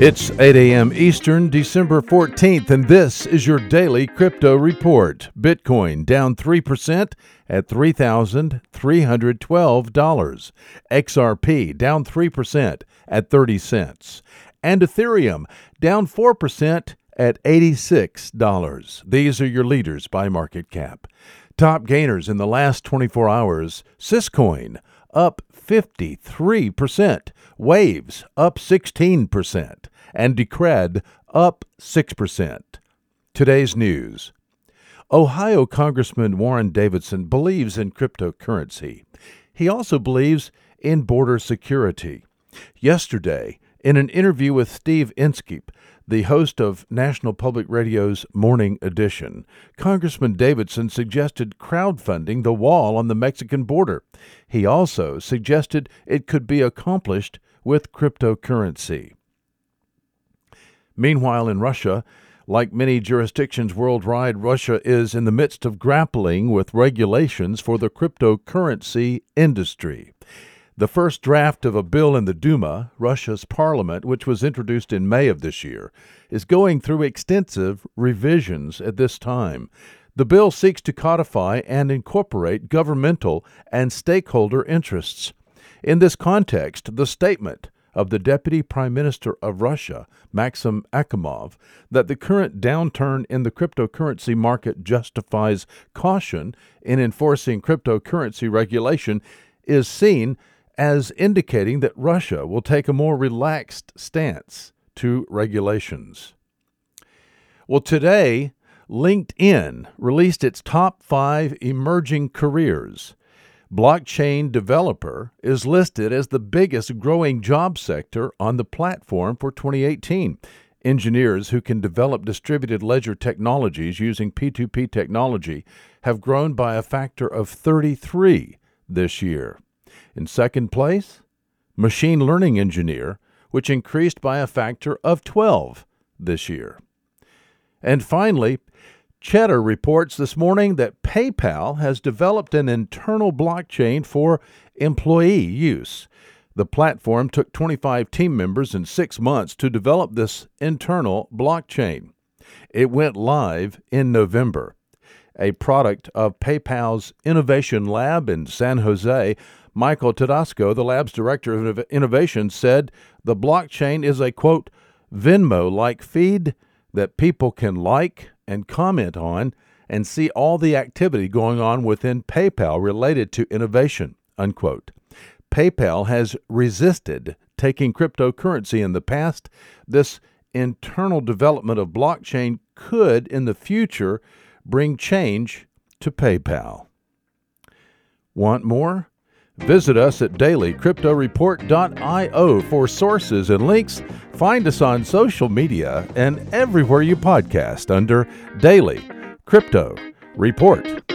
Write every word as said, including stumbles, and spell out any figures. It's eight a.m. Eastern, December fourteenth, and this is your Daily Crypto Report. Bitcoin down three percent at three thousand three hundred twelve dollars. X R P down three percent at thirty cents. And Ethereum down four percent at eighty-six dollars. These are your leaders by market cap. Top gainers in the last twenty-four hours, Syscoin up fifty-three percent, Waves up sixteen percent, and Decred up six percent. Today's news. Ohio Congressman Warren Davidson believes in cryptocurrency. He also believes in border security. Yesterday, in an interview with Steve Inskeep, the host of National Public Radio's Morning Edition, Congressman Davidson suggested crowdfunding the wall on the Mexican border. He also suggested it could be accomplished with cryptocurrency. Meanwhile, in Russia, like many jurisdictions worldwide, Russia is in the midst of grappling with regulations for the cryptocurrency industry. The first draft of a bill in the Duma, Russia's parliament, which was introduced in May of this year, is going through extensive revisions at this time. The bill seeks to codify and incorporate governmental and stakeholder interests. In this context, the statement of the Deputy Prime Minister of Russia, Maxim Akimov, that the current downturn in the cryptocurrency market justifies caution in enforcing cryptocurrency regulation is seen as indicating that Russia will take a more relaxed stance to regulations. Well, today, LinkedIn released its top five emerging careers. Blockchain developer is listed as the biggest growing job sector on the platform for twenty eighteen. Engineers who can develop distributed ledger technologies using P two P technology have grown by a factor of thirty-three this year. In second place, machine learning engineer, which increased by a factor of twelve this year. And finally, Cheddar reports this morning that PayPal has developed an internal blockchain for employee use. The platform took twenty-five team members and six months to develop this internal blockchain. It went live in November. A product of PayPal's Innovation Lab in San Jose, Michael Tadasko, the lab's director of innovation, said the blockchain is a, quote, Venmo-like feed that people can like and comment on and see all the activity going on within PayPal related to innovation, unquote. PayPal has resisted taking cryptocurrency in the past. This internal development of blockchain could, in the future, bring change to PayPal. Want more? Visit us at daily crypto report dot io for sources and links. Find us on social media and everywhere you podcast under Daily Crypto Report.